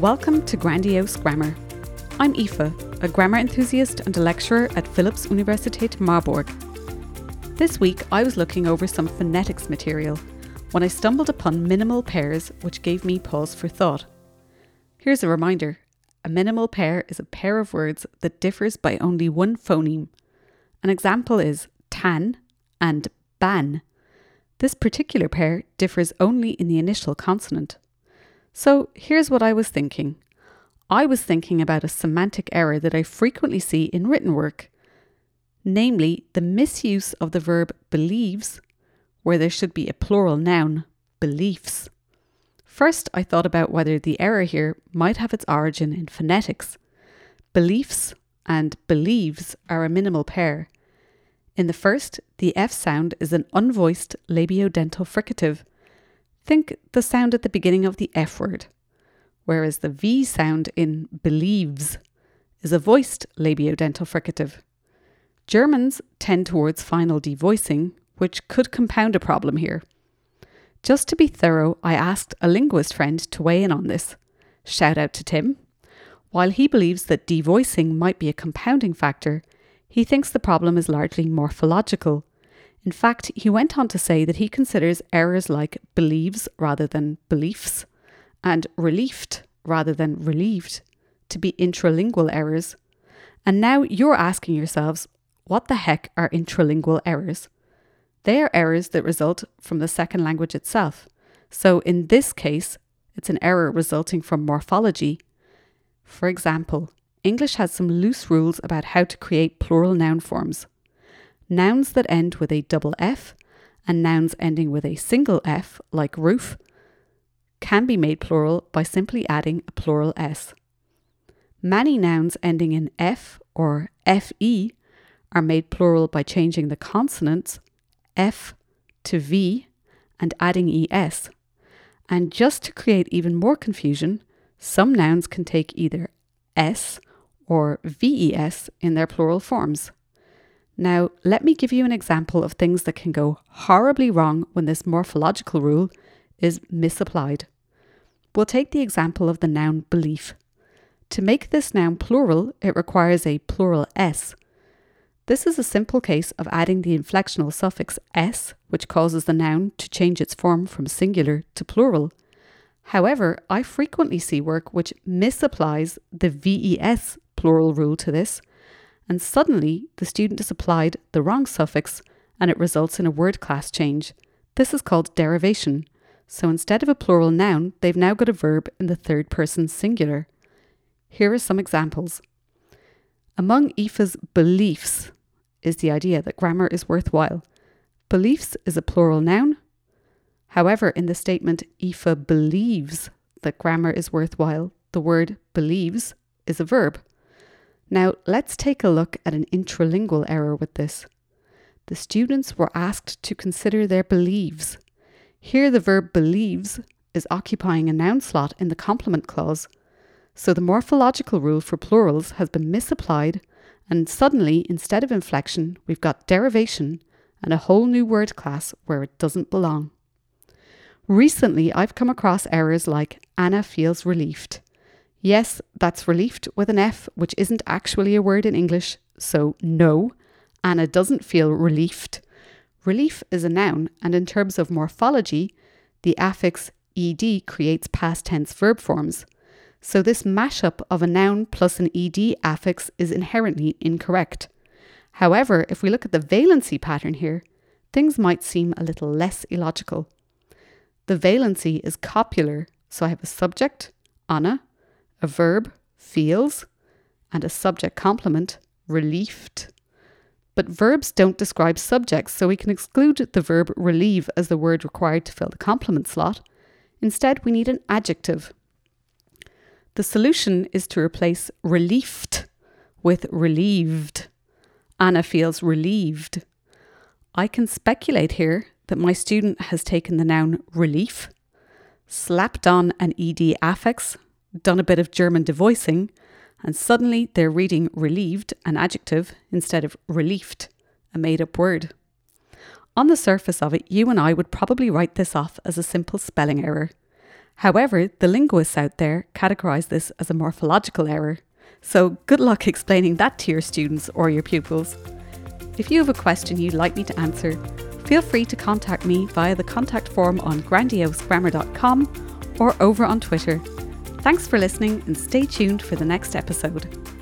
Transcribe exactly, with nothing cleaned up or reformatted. Welcome to Grandiose Grammar. I'm Aoife, a grammar enthusiast and a lecturer at Philipps Universität Marburg. This week I was looking over some phonetics material when I stumbled upon minimal pairs, which gave me pause for thought. Here's a reminder. A minimal pair is a pair of words that differs by only one phoneme. An example is tan and ban. This particular pair differs only in the initial consonant. So here's what I was thinking. I was thinking about a semantic error that I frequently see in written work, namely the misuse of the verb believes, where there should be a plural noun, beliefs. First, I thought about whether the error here might have its origin in phonetics. Beliefs and believes are a minimal pair. In the first, the F sound is an unvoiced labiodental fricative. Think the sound at the beginning of the F word. Whereas the V sound in believes is a voiced labiodental fricative. Germans tend towards final devoicing, which could compound a problem here. Just to be thorough, I asked a linguist friend to weigh in on this. Shout out to Tim. While he believes that devoicing might be a compounding factor, he thinks the problem is largely morphological. In fact, he went on to say that he considers errors like believes rather than beliefs and relieved rather than relieved to be intralingual errors. And now you're asking yourselves, what the heck are intralingual errors? They are errors that result from the second language itself. So in this case, it's an error resulting from morphology. For example, English has some loose rules about how to create plural noun forms. Nouns that end with a double F and nouns ending with a single F, like roof, can be made plural by simply adding a plural S. Many nouns ending in F or F E are made plural by changing the consonants F to V and adding E S. And just to create even more confusion, some nouns can take either S or V E S in their plural forms. Now, let me give you an example of things that can go horribly wrong when this morphological rule is misapplied. We'll take the example of the noun belief. To make this noun plural, it requires a plural S. This is a simple case of adding the inflectional suffix s, which causes the noun to change its form from singular to plural. However, I frequently see work which misapplies the V E S plural rule to this, and suddenly the student is applied the wrong suffix and it results in a word class change. This is called derivation. So instead of a plural noun, they've now got a verb in the third person singular. Here are some examples. Among Aoife's beliefs is the idea that grammar is worthwhile. Beliefs is a plural noun. However, in the statement Aoife believes that grammar is worthwhile, the word believes is a verb. Now let's take a look at an intralingual error with this. The students were asked to consider their believes. Here the verb believes is occupying a noun slot in the complement clause. So the morphological rule for plurals has been misapplied, and suddenly, instead of inflection, we've got derivation and a whole new word class where it doesn't belong. Recently, I've come across errors like Anna feels relieved. Yes, that's relieved with an F, which isn't actually a word in English, so no, Anna doesn't feel relieved. Relief is a noun, and in terms of morphology, the affix ed creates past tense verb forms. So this mashup of a noun plus an ed affix is inherently incorrect. However, if we look at the valency pattern here, things might seem a little less illogical. The valency is copular, so I have a subject, Anna, a verb, feels, and a subject complement, relieved. But verbs don't describe subjects, so we can exclude the verb relieve as the word required to fill the complement slot. Instead, we need an adjective. The solution is to replace relieved with relieved. Anna feels relieved. I can speculate here that my student has taken the noun relief, slapped on an ed affix, done a bit of German devoicing, and suddenly they're reading relieved, an adjective, instead of relieved, a made-up word. On the surface of it, you and I would probably write this off as a simple spelling error. However, the linguists out there categorise this as a morphological error, so good luck explaining that to your students or your pupils. If you have a question you'd like me to answer, feel free to contact me via the contact form on grandiose grammar dot com or over on Twitter. Thanks for listening and stay tuned for the next episode.